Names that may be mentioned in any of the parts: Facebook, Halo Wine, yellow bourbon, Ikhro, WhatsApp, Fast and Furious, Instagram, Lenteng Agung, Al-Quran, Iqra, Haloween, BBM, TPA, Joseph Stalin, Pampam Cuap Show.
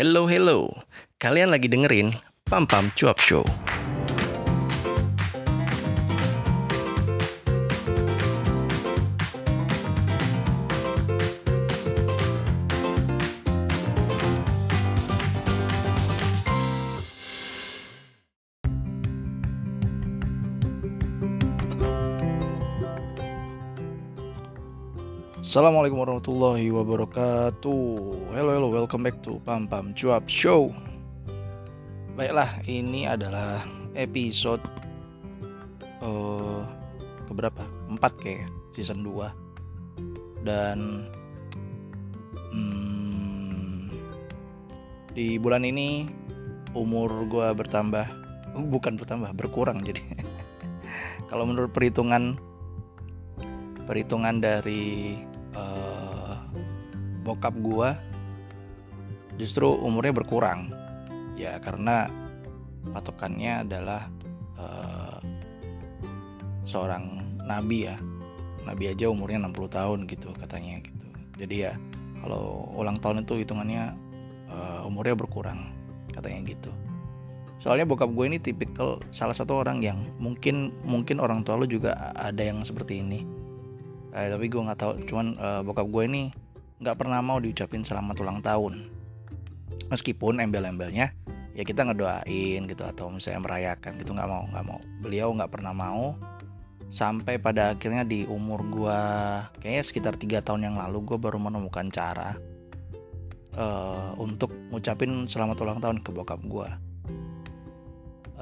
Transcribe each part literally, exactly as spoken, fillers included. Hello, hello. Kalian lagi dengerin Pampam Cuap Show. Assalamualaikum warahmatullahi wabarakatuh. Hello, hello, welcome back to Pampam Cuap Show. Baiklah, ini adalah episode uh, keberapa? empat kayak season dua. Dan hmm, di bulan ini umur gue bertambah Bukan bertambah, berkurang jadi kalau menurut perhitungan Perhitungan dari Uh, bokap gua justru umurnya berkurang ya, karena patokannya adalah uh, seorang nabi ya nabi aja umurnya enam puluh tahun gitu katanya gitu. Jadi ya kalau ulang tahun itu hitungannya uh, umurnya berkurang katanya gitu. Soalnya bokap gue ini tipikal salah satu orang yang mungkin mungkin orang tua lo juga ada yang seperti ini. Eh, tapi gue nggak tahu, cuman eh, bokap gue ini nggak pernah mau diucapin selamat ulang tahun, meskipun embel-embelnya ya kita ngedoain gitu atau misalnya merayakan gitu, nggak mau nggak mau beliau nggak pernah mau. Sampai pada akhirnya di umur gue kayaknya sekitar tiga tahun yang lalu gue baru menemukan cara eh, untuk ngucapin selamat ulang tahun ke bokap gue.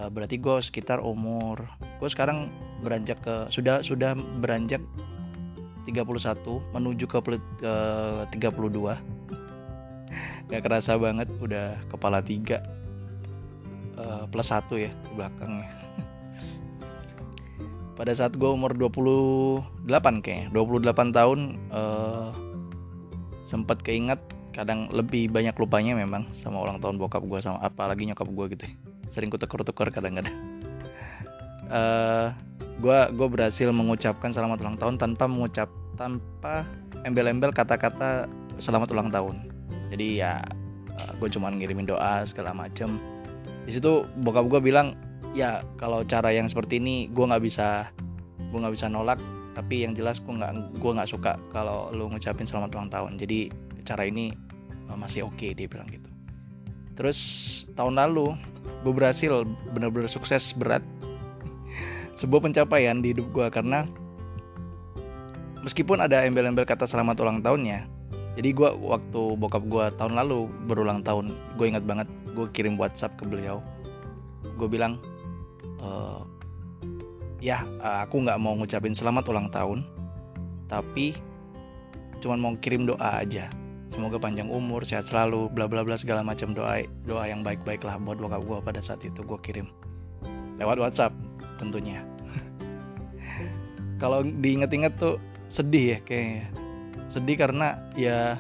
Eh, berarti gue sekitar umur gue sekarang beranjak ke sudah sudah beranjak tiga puluh satu menuju ke tiga puluh dua. Gak kerasa banget udah kepala tiga uh, plus satu ya di belakangnya. Pada saat gue umur dua puluh delapan kayaknya dua puluh delapan tahun uh, sempat keinget, kadang lebih banyak lupanya memang sama ulang tahun bokap gue, sama apalagi nyokap gue gitu. Sering kutuker-tuker kadang-kadang. Uh, gue gue berhasil mengucapkan selamat ulang tahun tanpa mengucap tanpa embel-embel kata-kata selamat ulang tahun. Jadi ya gue cuman ngirimin doa segala macem. Di situ bokap gue bilang ya kalau cara yang seperti ini gue nggak bisa gue nggak bisa nolak, tapi yang jelas gue nggak gue nggak suka kalau lo ngucapin selamat ulang tahun. Jadi cara ini masih oke, okay, dia bilang gitu. Terus tahun lalu gue berhasil benar-benar sukses berat, sebuah pencapaian di hidup gue, karena meskipun ada embel-embel kata selamat ulang tahunnya, jadi gue waktu bokap gue tahun lalu berulang tahun, gue ingat banget gue kirim WhatsApp ke beliau, gue bilang e, ya aku nggak mau ngucapin selamat ulang tahun, tapi cuman mau kirim doa aja, semoga panjang umur, sehat selalu, bla bla bla segala macam, doa doa yang baik-baik lah buat bokap gue. Pada saat itu gue kirim lewat WhatsApp tentunya. Kalau diinget-inget tuh sedih ya kayaknya. Sedih karena ya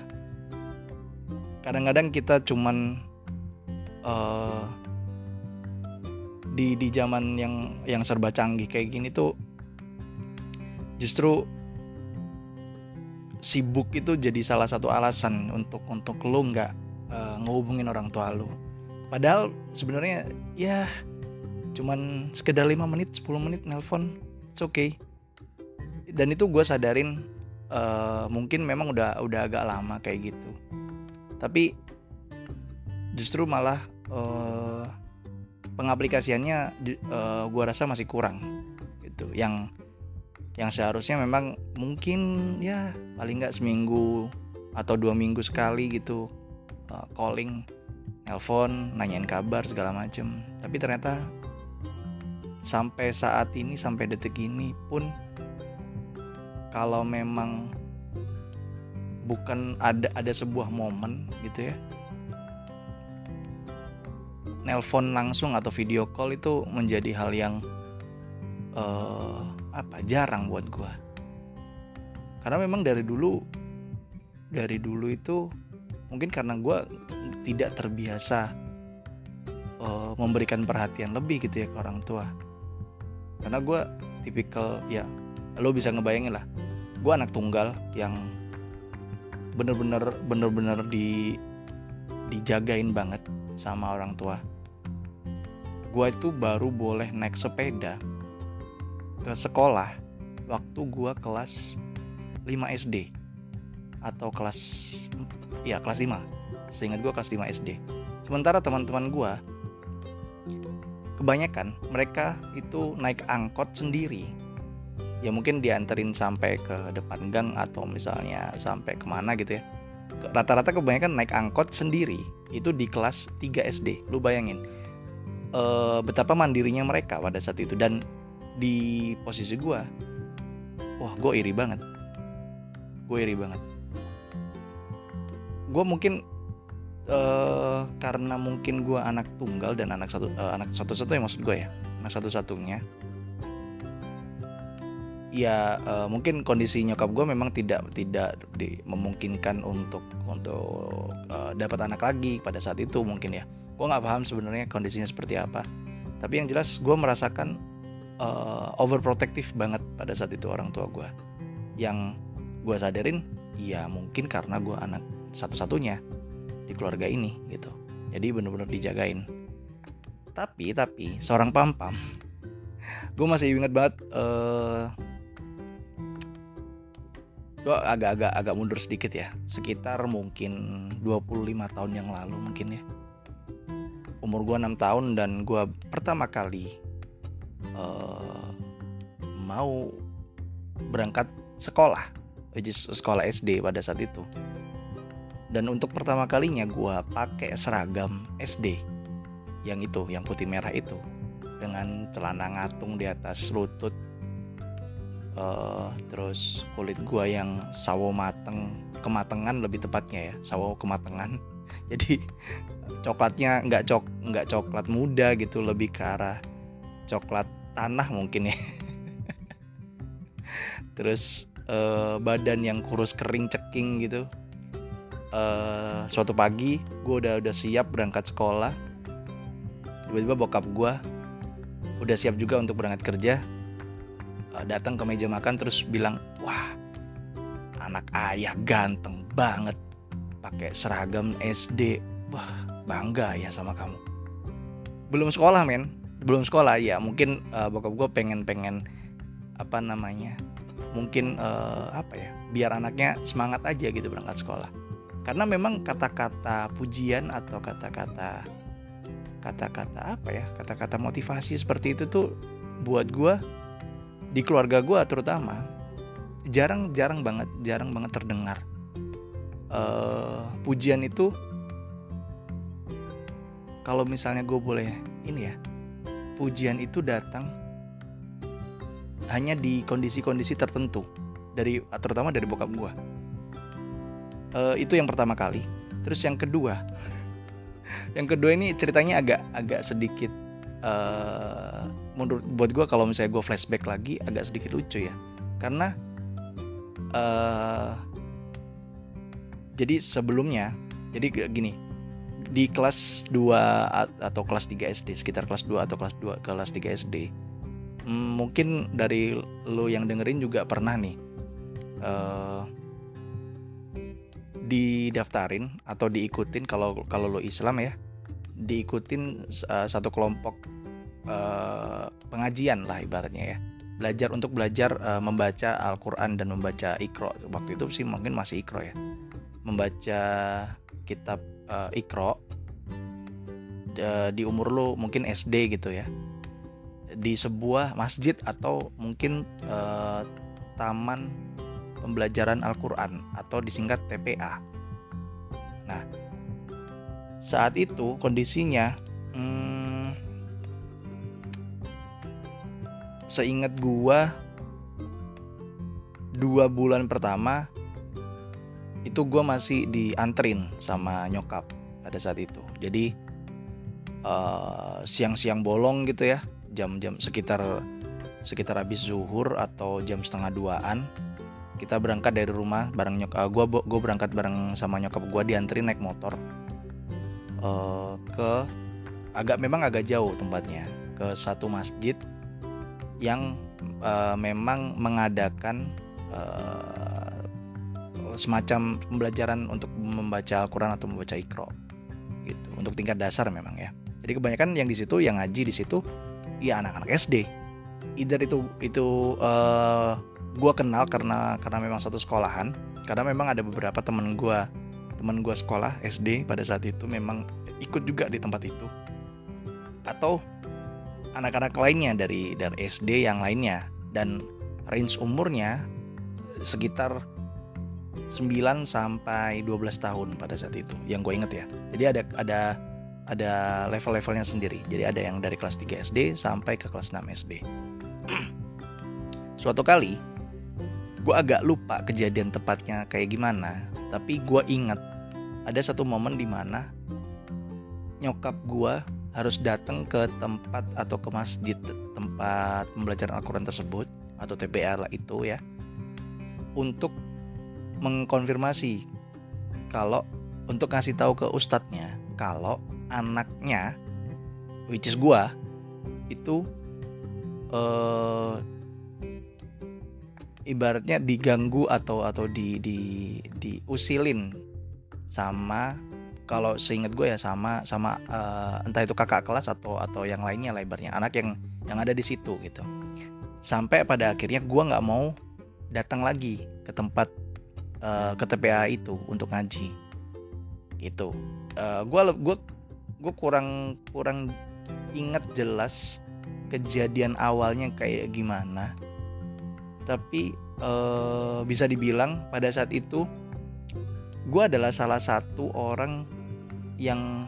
kadang-kadang kita cuman uh, di di zaman yang yang serba canggih kayak gini tuh justru sibuk itu jadi salah satu alasan untuk untuk lo nggak uh, ngehubungin orang tua lo. Padahal sebenarnya ya cuman sekedar lima menit, sepuluh menit nelpon, it's okay. Dan itu gue sadarin uh, mungkin memang udah udah agak lama kayak gitu. Tapi justru malah uh, pengaplikasiannya uh, gue rasa masih kurang gitu. Yang yang seharusnya memang mungkin ya paling nggak seminggu atau dua minggu sekali gitu uh, calling, nelpon, nanyain kabar segala macem. Tapi ternyata sampai saat ini, sampai detik ini pun kalau memang bukan ada ada sebuah momen gitu ya, nelpon langsung atau video call itu menjadi hal yang uh, apa jarang buat gue. Karena memang dari dulu dari dulu itu mungkin karena gue tidak terbiasa uh, memberikan perhatian lebih gitu ya ke orang tua. Karena gue tipikal, ya lo bisa ngebayangin lah, gue anak tunggal yang bener-bener bener-bener di dijagain banget sama orang tua. Gua itu baru boleh naik sepeda ke sekolah waktu gua kelas lima S D atau kelas ya kelas lima. Seingat gua kelas lima S D. Sementara teman-teman gua kebanyakan mereka itu naik angkot sendiri. Ya mungkin dianterin sampai ke depan gang atau misalnya sampai kemana gitu ya. Rata-rata kebanyakan naik angkot sendiri. Itu di kelas tiga S D. Lu bayangin e, betapa mandirinya mereka pada saat itu. Dan di posisi gue, wah gue iri banget. Gue iri banget. Gue mungkin e, karena mungkin gue anak tunggal dan anak satu e, anak satu-satunya maksud gue ya. Anak satu-satunya. Ya uh, mungkin kondisi nyokap gue memang tidak tidak di, memungkinkan untuk untuk uh, dapat anak lagi pada saat itu mungkin ya. Gue nggak paham sebenarnya kondisinya seperti apa. Tapi yang jelas gue merasakan uh, overprotective banget pada saat itu orang tua gue. Yang gue sadarin, ya mungkin karena gue anak satu-satunya di keluarga ini gitu. Jadi benar-benar dijagain. Tapi tapi seorang Pampam, gue masih ingat banget. Uh, Gue agak-agak agak mundur sedikit ya. Sekitar mungkin dua puluh lima tahun yang lalu mungkin ya. Umur gue enam tahun dan gue pertama kali uh, mau berangkat sekolah, sekolah S D pada saat itu. Dan untuk pertama kalinya gue pakai seragam S D yang itu, yang putih merah itu, dengan celana ngatung di atas lutut. Uh, terus kulit gua yang sawo mateng, kematangan lebih tepatnya ya, sawo kematangan. Jadi coklatnya nggak cok nggak coklat muda gitu, lebih ke arah coklat tanah mungkin ya. Terus uh, badan yang kurus kering ceking gitu. Uh, suatu pagi gua udah udah siap berangkat sekolah. Tiba-tiba bokap gua udah siap juga untuk berangkat kerja. Datang ke meja makan terus bilang, wah anak ayah ganteng banget pakai seragam S D, wah bangga ya sama kamu. Belum sekolah men, belum sekolah ya mungkin uh, bokap gue pengen-pengen apa namanya mungkin uh, apa ya biar anaknya semangat aja gitu berangkat sekolah. Karena memang kata-kata pujian atau kata-kata kata-kata apa ya kata-kata motivasi seperti itu tuh buat gue, di keluarga gue terutama, jarang jarang banget jarang banget terdengar. Uh, pujian itu kalau misalnya gue boleh ini ya, pujian itu datang hanya di kondisi-kondisi tertentu dari terutama dari bokap gue. Uh, itu yang pertama kali. Terus yang kedua, yang kedua ini ceritanya agak agak sedikit. Uh, menurut buat gue kalau misalnya gue flashback lagi agak sedikit lucu ya, karena uh, jadi sebelumnya jadi gini, di kelas dua atau kelas tiga S D, sekitar kelas dua atau kelas dua kelas tiga S D, mungkin dari lo yang dengerin juga pernah nih uh, didaftarin atau diikutin kalau kalau lo Islam ya, diikutin uh, satu kelompok uh, pengajian lah ibaratnya ya, belajar untuk belajar uh, membaca Al-Quran dan membaca Ikhro. Waktu itu sih mungkin masih Ikhro ya, membaca kitab uh, Ikhro uh, di umur lo mungkin S D gitu ya, di sebuah masjid atau mungkin uh, taman pembelajaran Al-Quran atau disingkat T P A. Nah saat itu kondisinya hmm, seingat gua dua bulan pertama itu gua masih dianterin sama nyokap pada saat itu. Jadi uh, siang-siang bolong gitu ya, jam-jam sekitar sekitar habis zuhur atau jam setengah duaan kita berangkat dari rumah bareng nyokap. Uh, gua gua berangkat bareng sama nyokap gua, dianterin naik motor. Uh, ke agak memang agak jauh tempatnya, ke satu masjid yang uh, memang mengadakan uh, semacam pembelajaran untuk membaca Al-Quran atau membaca Iqra. untuk tingkat dasar memang ya. Jadi kebanyakan yang di situ yang ngaji di situ ya anak-anak S D. Either itu itu uh, gue kenal karena karena memang satu sekolahan, karena memang ada beberapa teman gue teman gue sekolah S D pada saat itu memang ikut juga di tempat itu, atau anak-anak lainnya dari dari S D yang lainnya, dan range umurnya sekitar sembilan sampai dua belas tahun pada saat itu yang gue inget ya. Jadi ada ada ada level-levelnya sendiri. Jadi ada yang dari kelas tiga S D sampai ke kelas enam S D. Suatu kali gue agak lupa kejadian tepatnya kayak gimana, tapi gue inget ada satu momen dimana nyokap gue harus datang ke tempat atau ke masjid tempat pembelajaran Al-Quran tersebut atau T P A lah itu ya, untuk mengkonfirmasi kalau untuk ngasih tahu ke ustadznya kalau anaknya, which is gua, itu uh, ibaratnya diganggu atau atau di di diusilin sama, kalau seingat gua ya sama sama uh, entah itu kakak kelas atau atau yang lainnya, lebarnya anak yang yang ada di situ gitu. Sampai pada akhirnya gua nggak mau datang lagi ke tempat uh, ke T P A itu untuk ngaji gitu. Uh, gua gua gua kurang kurang ingat jelas kejadian awalnya kayak gimana, tapi uh, bisa dibilang pada saat itu gua adalah salah satu orang yang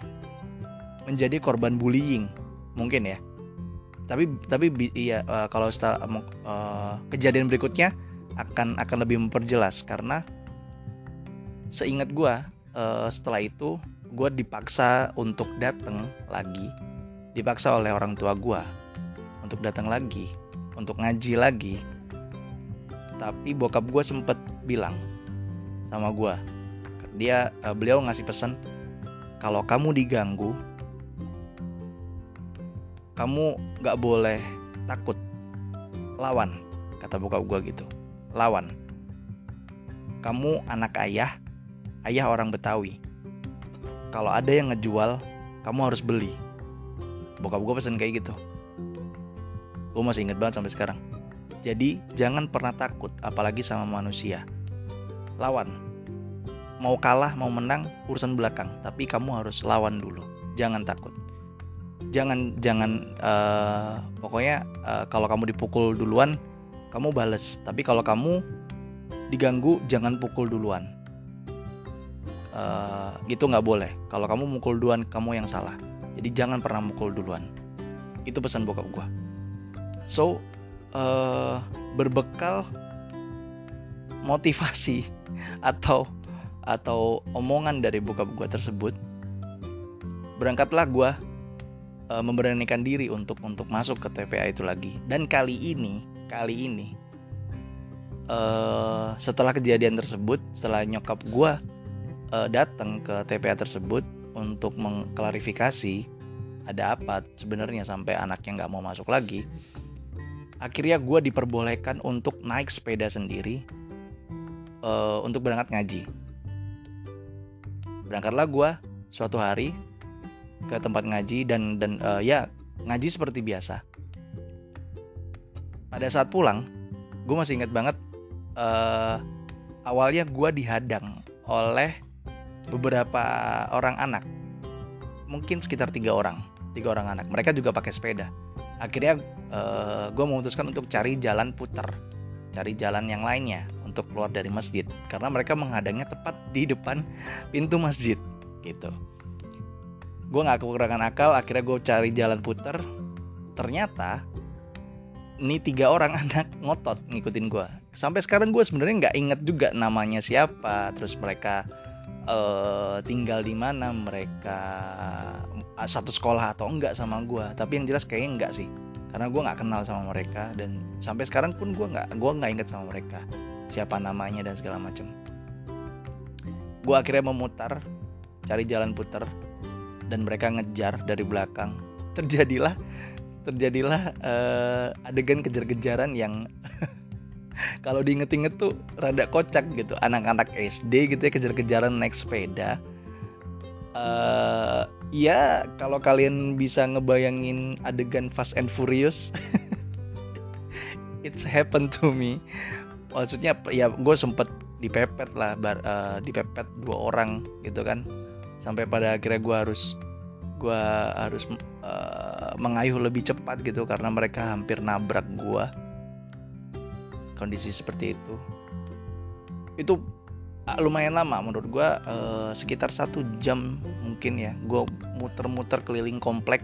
menjadi korban bullying mungkin ya. Tapi tapi iya uh, kalau setelah, uh, kejadian berikutnya akan akan lebih memperjelas, karena seingat gue uh, setelah itu gue dipaksa untuk datang lagi, dipaksa oleh orang tua gue untuk datang lagi untuk ngaji lagi. Tapi bokap gue sempet bilang sama gue, dia uh, beliau ngasih pesan kalau kamu diganggu kamu nggak boleh takut, lawan, kata bokap gue gitu. Lawan. Kamu anak ayah, ayah orang Betawi. Kalau ada yang ngejual, kamu harus beli. Bokap gue pesen kayak gitu. Gue masih inget banget sampai sekarang. Jadi jangan pernah takut, apalagi sama manusia. Lawan. Mau kalah, mau menang, urusan belakang. Tapi kamu harus lawan dulu. Jangan takut. Jangan, jangan. Uh, pokoknya uh, kalau kamu dipukul duluan, kamu bales, tapi kalau kamu diganggu jangan pukul duluan. Uh, gitu nggak boleh. Kalau kamu mukul duluan kamu yang salah. Jadi jangan pernah mukul duluan. Itu pesan bokap gua. So uh, berbekal motivasi atau atau omongan dari bokap gua tersebut, berangkatlah gua uh, memberanikan diri untuk untuk masuk ke T P A itu lagi. Dan kali ini Kali ini uh, setelah kejadian tersebut, setelah nyokap gue uh, datang ke T P A tersebut untuk mengklarifikasi ada apa sebenarnya sampai anaknya nggak mau masuk lagi, akhirnya gue diperbolehkan untuk naik sepeda sendiri uh, untuk berangkat ngaji. Berangkatlah gue suatu hari ke tempat ngaji dan dan uh, ya ngaji seperti biasa. Pada saat pulang, gue masih ingat banget uh, awalnya gue dihadang oleh beberapa orang anak, mungkin sekitar tiga orang, tiga orang anak. Mereka juga pakai sepeda. Akhirnya uh, gue memutuskan untuk cari jalan putar, cari jalan yang lainnya untuk keluar dari masjid, karena mereka menghadangnya tepat di depan pintu masjid, gitu. Gue nggak kekurangan akal, akhirnya gue cari jalan putar. Ternyata ini tiga orang anak ngotot ngikutin gue. Sampai sekarang gue sebenarnya nggak inget juga namanya siapa, terus mereka uh, tinggal di mana, mereka uh, satu sekolah atau enggak sama gue. Tapi yang jelas kayaknya enggak sih, karena gue nggak kenal sama mereka dan sampai sekarang pun gue nggak gue nggak inget sama mereka siapa namanya dan segala macam. Gue akhirnya memutar, cari jalan putar, dan mereka ngejar dari belakang. Terjadilah. Terjadilah uh, adegan kejar-kejaran yang kalau diinget-inget tuh rada kocak gitu. Anak-anak S D gitu ya kejar-kejaran naik sepeda. uh, ya kalau kalian bisa ngebayangin adegan Fast and Furious, it's happened to me. Maksudnya ya gue sempet dipepet lah, bar, uh, dipepet dua orang gitu kan, sampai pada akhirnya gue harus gue harus uh, mengayuh lebih cepat gitu karena mereka hampir nabrak gue. Kondisi seperti itu itu lumayan lama menurut gue, uh, sekitar satu jam mungkin ya gue muter-muter keliling komplek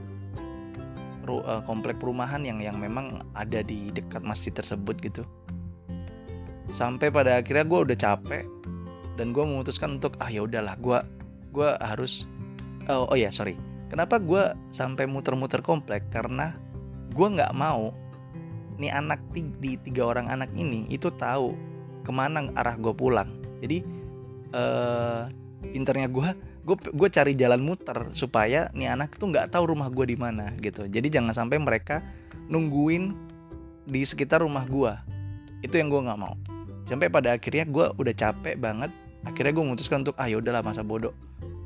ru, uh, komplek perumahan yang yang memang ada di dekat masjid tersebut gitu, sampai pada akhirnya gue udah capek dan gue memutuskan untuk ah ya udahlah gue gue harus oh, oh ya sorry kenapa gue sampai muter-muter komplek, karena gue nggak mau nih anak di tiga orang anak ini itu tahu kemana arah gue pulang. Jadi uh, pinternya gue, gue gue cari jalan muter supaya nih anak tuh nggak tahu rumah gue di mana gitu. Jadi jangan sampai mereka nungguin di sekitar rumah gue. Itu yang gue nggak mau. Sampai pada akhirnya gue udah capek banget. Akhirnya gue memutuskan untuk ah yaudahlah masa bodoh.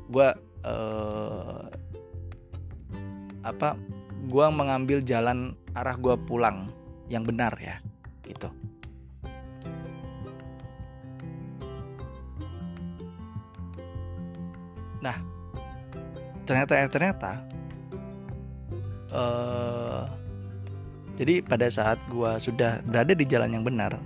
Gue uh, apa? Gue mengambil jalan arah gue pulang yang benar ya, gitu. Nah, ternyata eh, ternyata, uh, jadi pada saat gue sudah berada di jalan yang benar,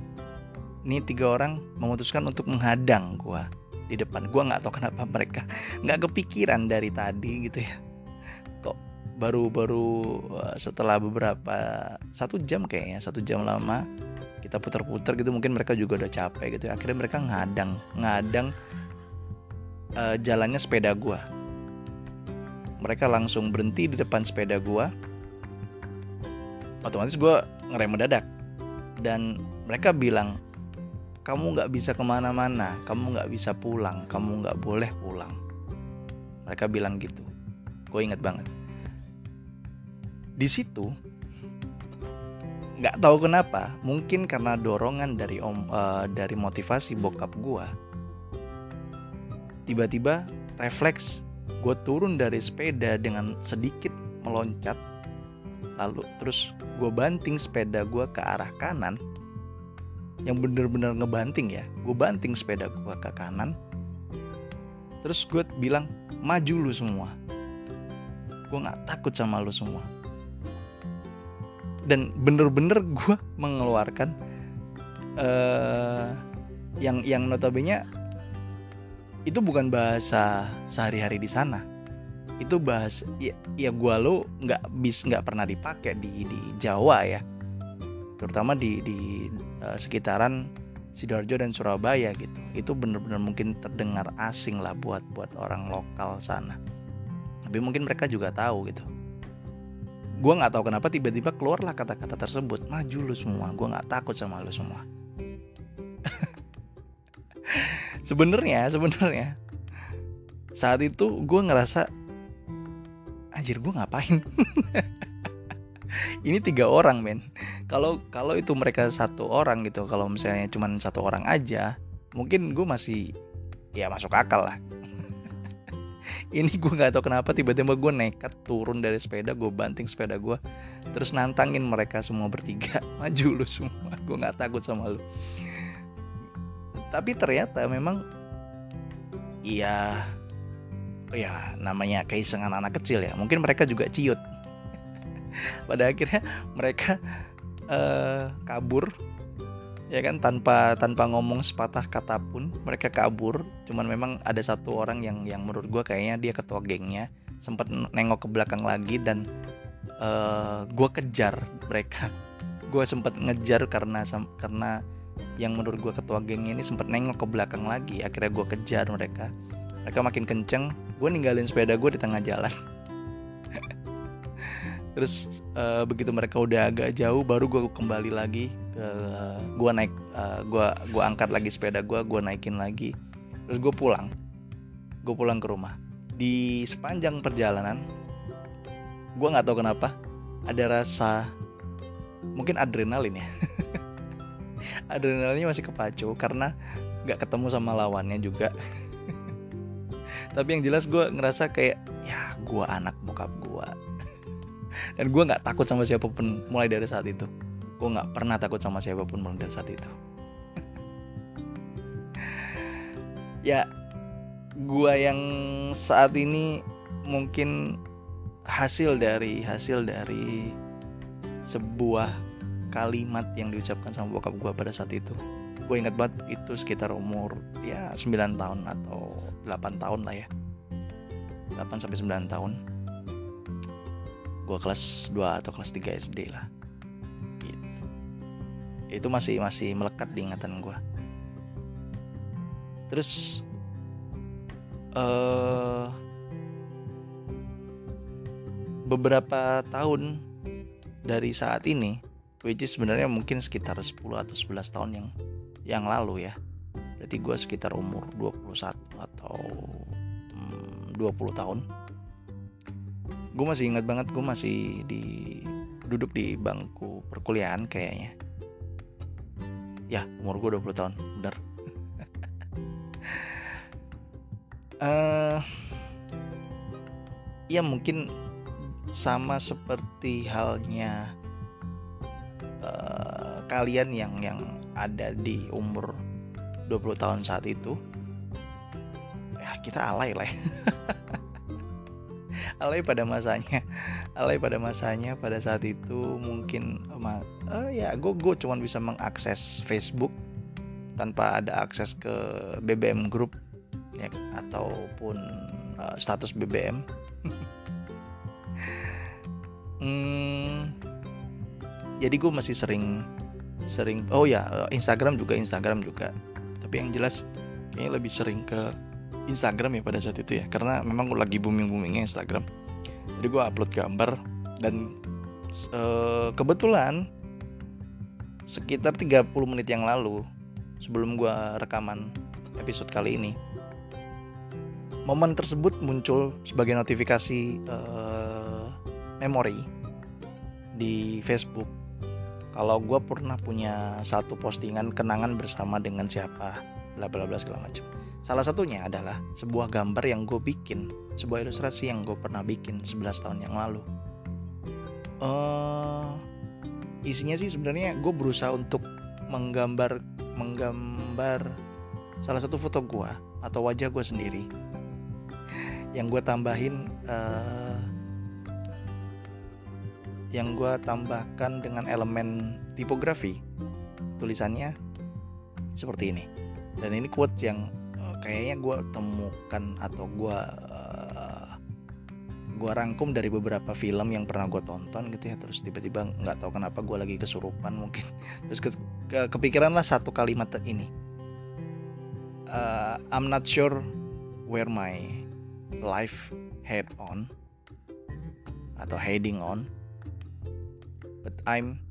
ini tiga orang memutuskan untuk menghadang gue di depan. Gue nggak tahu kenapa mereka nggak kepikiran dari tadi gitu ya. Baru-baru setelah beberapa satu jam kayaknya satu jam lama kita putar-putar gitu, mungkin mereka juga udah capek gitu, akhirnya mereka ngadang ngadang uh, jalannya sepeda gua. Mereka langsung berhenti di depan sepeda gua, otomatis gua ngerem mendadak dan mereka bilang kamu nggak bisa kemana-mana, kamu nggak bisa pulang, kamu nggak boleh pulang. Mereka bilang gitu, gua ingat banget. Di situ nggak tahu kenapa, mungkin karena dorongan dari om uh, dari motivasi bokap gua, tiba-tiba refleks gua turun dari sepeda dengan sedikit meloncat, lalu terus gua banting sepeda gua ke arah kanan, yang bener-bener ngebanting ya, gua banting sepeda gua ke kanan, terus gua bilang maju lu semua, gua nggak takut sama lu semua. Dan bener-bener gue mengeluarkan uh, yang yang notabene itu bukan bahasa sehari-hari di sana. Itu bahasa ya, ya gue lo nggak bis nggak pernah dipakai di di Jawa ya, terutama di di uh, sekitaran Sidoarjo dan Surabaya gitu. Itu bener-bener mungkin terdengar asing lah buat buat orang lokal sana. Tapi mungkin mereka juga tahu gitu. Gue gak tahu kenapa tiba-tiba keluarlah kata-kata tersebut. Maju lu semua, gue gak takut sama lu semua. Sebenarnya, sebenarnya saat itu gue ngerasa anjir gue ngapain. Ini tiga orang men. Kalau kalau itu mereka satu orang gitu, kalau misalnya cuma satu orang aja, mungkin gue masih ya masuk akal lah. Ini gue gak tahu kenapa tiba-tiba gue nekat turun dari sepeda, gue banting sepeda gue, terus nantangin mereka semua bertiga, maju lu semua, gue gak takut sama lu. Tapi ternyata memang iya, ya namanya keisengan anak kecil ya, mungkin mereka juga ciut. Pada akhirnya mereka uh, kabur ya kan, tanpa tanpa ngomong sepatah kata pun mereka kabur. Cuman memang ada satu orang yang yang menurut gue kayaknya dia ketua gengnya, sempat nengok ke belakang lagi dan uh, gue kejar mereka. Gue sempat ngejar karena karena yang menurut gue ketua gengnya ini sempat nengok ke belakang lagi. Akhirnya gue kejar mereka. Mereka makin kenceng. Gue ninggalin sepeda gue di tengah jalan. Terus uh, begitu mereka udah agak jauh, baru gue kembali lagi ke gue naik, uh, gue gue angkat lagi sepeda gue, gue naikin lagi, terus gue pulang, gue pulang ke rumah. Di sepanjang perjalanan, gue nggak tahu kenapa ada rasa mungkin adrenalin ya, adrenalinnya masih kepacu karena nggak ketemu sama lawannya juga. Tapi yang jelas gue ngerasa kayak, ya gue anak bokap gue. Dan gue gak takut sama siapapun mulai dari saat itu. Gue gak pernah takut sama siapapun mulai dari saat itu. Ya, gue yang saat ini mungkin hasil dari hasil dari sebuah kalimat yang diucapkan sama bokap gue pada saat itu. Gue ingat banget itu sekitar umur ya sembilan tahun atau delapan tahun lah ya, delapan sampai sembilan tahun. Gue kelas dua atau kelas tiga S D lah gitu. Itu masih masih melekat di ingatan gue. Terus uh, beberapa tahun dari saat ini, which is sebenarnya mungkin sekitar sepuluh atau sebelas tahun yang yang lalu ya. Berarti gue sekitar umur dua puluh satu atau dua puluh tahun. Gue masih ingat banget, gue masih di, duduk di bangku perkuliahan kayaknya. Ya, umur gue dua puluh tahun, benar. uh, ya mungkin sama seperti halnya uh, kalian yang yang ada di umur dua puluh tahun saat itu. Ya, kita alay lah ya. Alay pada masanya. Alay pada masanya pada saat itu mungkin uh, ya gue gue cuma bisa mengakses Facebook tanpa ada akses ke B B M group ya, ataupun uh, status B B M. hmm, jadi gue masih sering sering oh ya Instagram juga Instagram juga tapi yang jelas kayaknya lebih sering ke Instagram ya pada saat itu ya, karena memang lagi booming-boomingnya Instagram. Jadi gue upload gambar dan e, kebetulan sekitar tiga puluh menit yang lalu sebelum gue rekaman episode kali ini, momen tersebut muncul sebagai notifikasi e, memori di Facebook kalau gue pernah punya satu postingan kenangan bersama dengan siapa, bla bla bla segala macam. Salah satunya adalah sebuah gambar yang gue bikin, sebuah ilustrasi yang gue pernah bikin sebelas tahun yang lalu. Uh, isinya sih sebenarnya gue berusaha untuk menggambar menggambar salah satu foto gue atau wajah gue sendiri yang gue tambahin. Uh, yang gue tambahkan dengan elemen tipografi, tulisannya seperti ini. Dan ini quote yang uh, kayaknya gue temukan atau gue uh, gue rangkum dari beberapa film yang pernah gue tonton gitu ya. Terus tiba-tiba nggak tahu kenapa gue lagi kesurupan mungkin, terus ke, ke, kepikiran lah satu kalimat ini. uh, I'm not sure where my life head on atau heading on, But I'm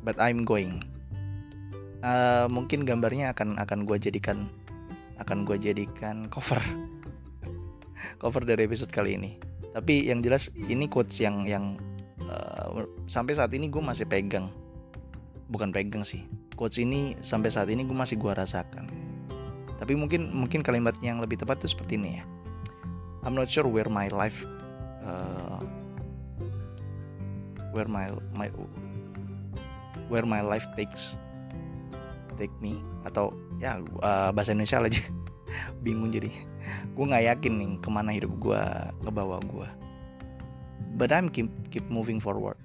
But I'm going. uh, Mungkin gambarnya akan akan gue jadikan Akan gue jadikan cover cover dari episode kali ini. Tapi yang jelas ini quotes yang yang uh, sampai saat ini gue masih pegang. Bukan pegang sih, quotes ini sampai saat ini gue masih gue rasakan. Tapi mungkin mungkin kalimatnya yang lebih tepat itu seperti ini ya. I'm not sure where my life uh, Where my, my where my life takes take me, atau ya uh, bahasa Indonesia aja. Bingung jadi. Gue nggak yakin nih kemana hidup gue ngebawa gue. But I'm keep keep moving forward.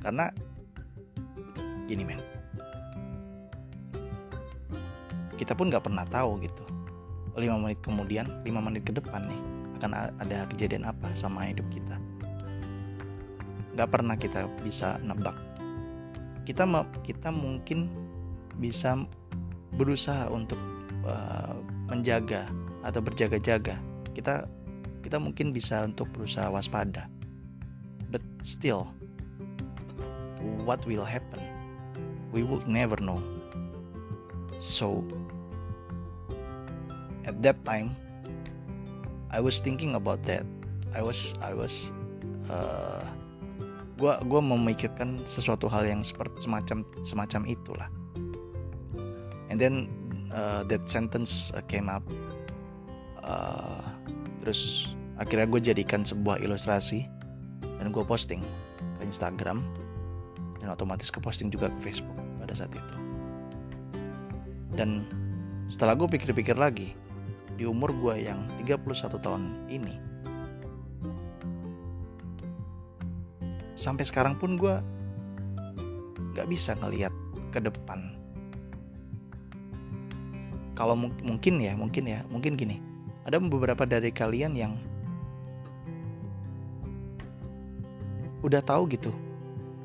Karena gini men, kita pun nggak pernah tahu gitu. lima menit kemudian, lima menit ke depan nih akan ada kejadian apa sama hidup kita. Gak pernah kita bisa nebak. Kita kita mungkin bisa berusaha untuk uh, menjaga atau berjaga-jaga. Kita kita mungkin bisa untuk berusaha waspada. But still, what will happen? We will never know. So, at that time, I was thinking about that. I was I was. Uh, Gua, gua memikirkan sesuatu hal yang seperti semacam semacam itulah. And then uh, that sentence uh, came up uh, terus akhirnya gue jadikan sebuah ilustrasi dan gue posting ke Instagram dan otomatis ke posting juga ke Facebook pada saat itu. Dan setelah gue pikir-pikir lagi, di umur gue yang tiga puluh satu tahun ini, sampai sekarang pun gue gak bisa ngelihat ke depan. Kalau mung- mungkin ya, mungkin ya, mungkin gini, ada beberapa dari kalian yang udah tahu gitu,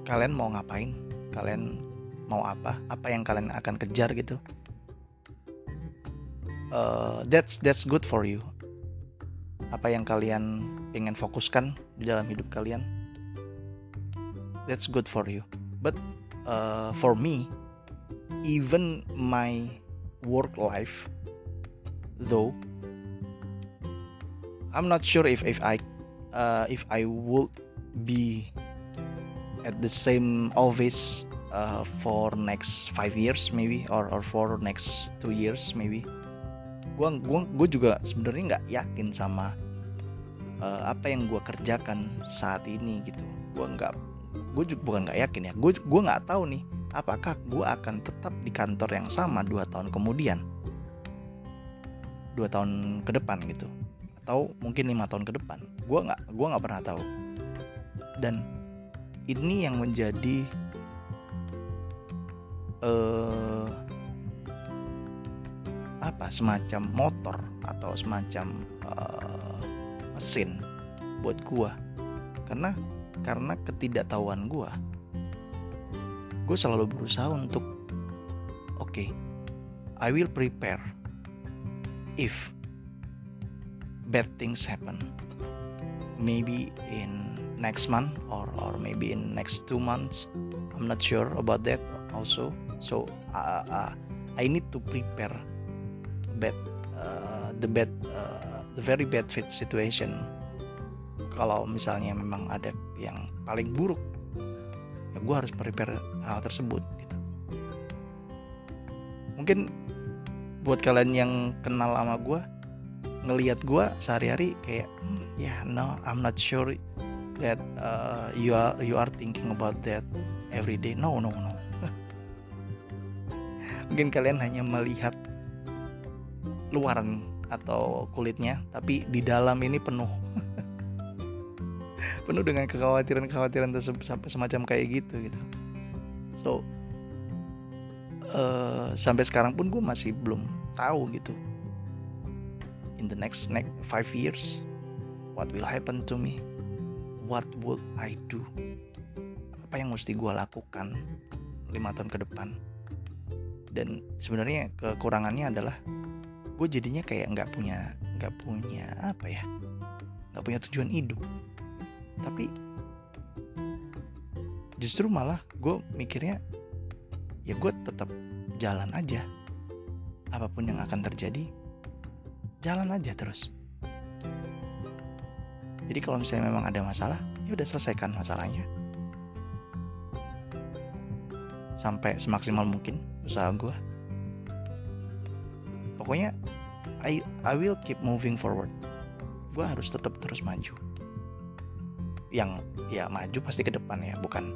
kalian mau ngapain, kalian mau apa, apa yang kalian akan kejar gitu. Uh, that's that's good for you. Apa yang kalian pengen fokuskan di dalam hidup kalian, that's good for you. But uh, for me, even my work life, though I'm not sure if if I uh, if I would be at the same office uh, for next five years maybe, or or for next two years maybe. Gua gua gua juga sebenarnya nggak yakin sama uh, apa yang gua kerjakan saat ini gitu. Gua nggak gua juga bukan nggak yakin ya. Gua gua nggak tahu nih. Apakah gue akan tetap di kantor yang sama dua tahun kemudian, dua tahun ke depan gitu, atau mungkin lima tahun ke depan. Gue gak, gue gak pernah tahu. Dan ini yang menjadi uh, Apa semacam motor atau semacam uh, mesin buat gue. Karena Karena ketidaktahuan gue, gue selalu berusaha untuk oke, okay, I will prepare if bad things happen, maybe in next month or or maybe in next two months. I'm not sure about that also. So uh, uh, I need to prepare bad uh, the bad uh, the very bad fit situation. Kalau misalnya memang ada yang paling buruk, ya gue harus prepare hal tersebut gitu. Mungkin buat kalian yang kenal sama gue, ngelihat gue sehari-hari kayak ya yeah, no, I'm not sure that uh, you are you are thinking about that every day. No no no. Mungkin kalian hanya melihat luaran atau kulitnya, tapi di dalam ini penuh penuh dengan kekhawatiran-kekhawatiran semacam kayak gitu gitu. So uh, sampai sekarang pun gue masih belum tahu gitu, in the next next five years, what will happen to me? What will I do? Apa yang mesti gue lakukan lima tahun ke depan? Dan sebenarnya kekurangannya adalah gue jadinya kayak nggak punya nggak punya apa ya? Nggak punya tujuan hidup. Tapi justru malah gue mikirnya ya gue tetap jalan aja, apapun yang akan terjadi, jalan aja terus. Jadi kalau misalnya memang ada masalah, ya udah selesaikan masalahnya sampai semaksimal mungkin usaha gue. Pokoknya I I will keep moving forward. Gue harus tetap terus maju. Yang ya maju pasti ke depan ya, bukan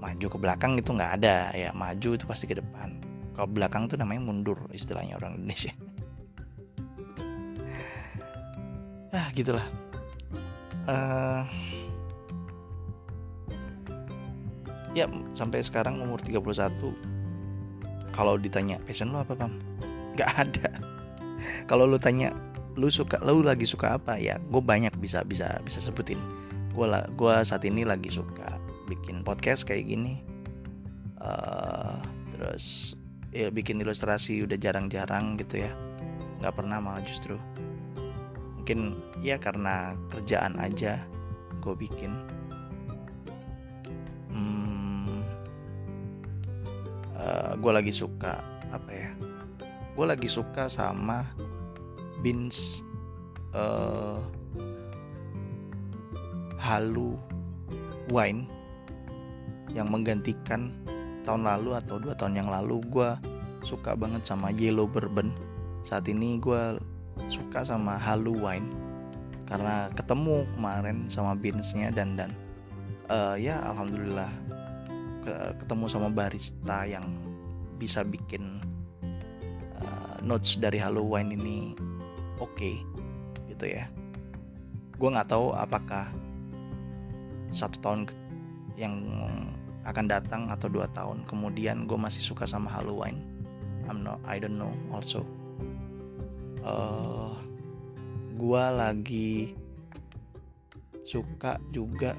maju ke belakang itu nggak ada ya. Maju itu pasti ke depan, kalau belakang itu namanya mundur istilahnya orang Indonesia. Ah gitulah. Uh, ya sampai sekarang umur tiga puluh satu, kalau ditanya passion lo apa, Pam? Nggak ada. Kalau lo tanya lo suka, lo lagi suka apa, ya gue banyak bisa bisa bisa sebutin. Gue gue saat ini lagi suka bikin podcast kayak gini, uh, terus ya, bikin ilustrasi udah jarang-jarang gitu ya, nggak pernah malah justru. Mungkin ya karena kerjaan aja gue bikin. Hmm, uh, gue lagi suka apa ya? Gue lagi suka sama beans. Uh, Halo Wine yang menggantikan tahun lalu atau dua tahun yang lalu. Gue suka banget sama yellow bourbon. Saat ini gue suka sama Halo Wine karena ketemu kemarin sama Beans-nya dan dan uh, ya alhamdulillah ke- ketemu sama barista yang bisa bikin uh, notes dari Halo Wine ini oke okay, gitu ya. Gue nggak tahu apakah satu tahun yang akan datang atau dua tahun kemudian gue masih suka sama Haloween. I'm not, I don't know also. Uh, gue lagi suka juga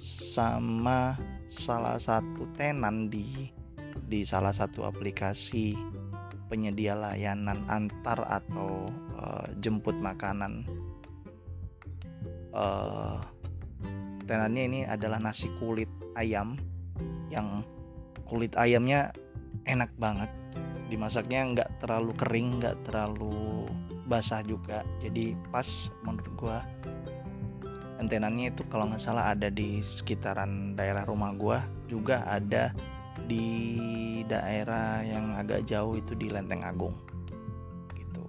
sama salah satu tenan di di salah satu aplikasi penyedia layanan antar atau uh, jemput makanan. Uh, tenannya ini adalah nasi kulit ayam yang kulit ayamnya enak banget, dimasaknya nggak terlalu kering, nggak terlalu basah juga, jadi pas menurut gua. Tenannya itu kalau nggak salah ada di sekitaran daerah rumah gua, juga ada di daerah yang agak jauh itu di Lenteng Agung gitu.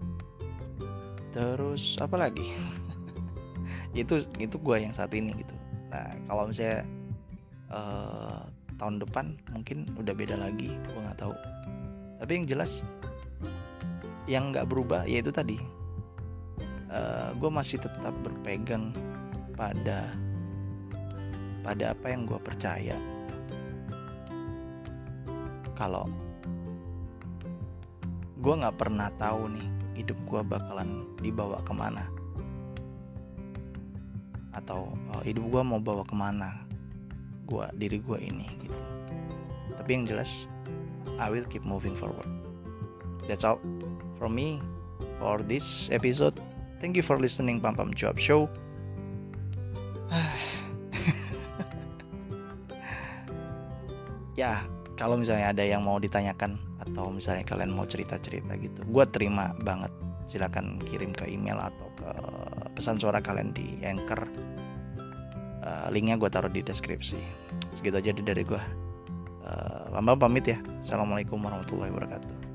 Terus apa lagi? itu itu gue yang saat ini gitu. Nah kalau misalnya uh, tahun depan mungkin udah beda lagi, gue nggak tahu. Tapi yang jelas yang nggak berubah yaitu tadi uh, gue masih tetap berpegang pada pada apa yang gue percaya. Kalau gue nggak pernah tahu nih hidup gue bakalan dibawa kemana, atau oh, hidup gue mau bawa kemana gue diri gue ini gitu. Tapi yang jelas I will keep moving forward. That's all from me for this episode. Thank you for listening Pampam Cuap Show. Ya kalau misalnya ada yang mau ditanyakan atau misalnya kalian mau cerita-cerita gitu, gue terima banget. Silakan kirim ke email atau ke pesan suara kalian di Anchor. Uh, linknya gue taruh di deskripsi. Segitu aja dari gue. Uh, Lambang pamit ya. Assalamualaikum warahmatullahi wabarakatuh.